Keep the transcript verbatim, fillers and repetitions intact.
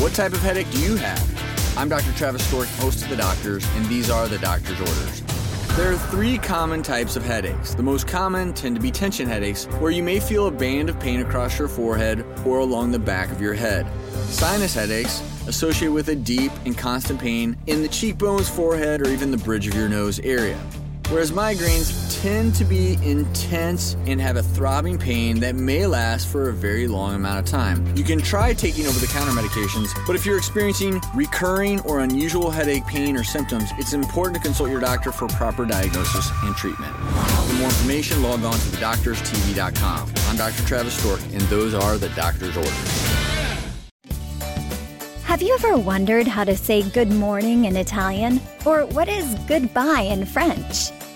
What type of headache do you have? I'm Doctor Travis Stork, host of The Doctors, and these are The Doctor's Orders. There are three common types of headaches. The most common tend to be tension headaches, where you may feel a band of pain across your forehead or along the back of your head. Sinus headaches associated with a deep and constant pain in the cheekbones, forehead, or even the bridge of your nose area. Whereas migraines tend to be intense and have a throbbing pain that may last for a very long amount of time. You can try taking over-the-counter medications, but if you're experiencing recurring or unusual headache, pain, or symptoms, it's important to consult your doctor for proper diagnosis and treatment. For more information, log on to the doctors t v dot com. I'm Doctor Travis Stork, and those are The Doctor's Orders. Have you ever wondered how to say good morning in Italian? Or what is goodbye in French?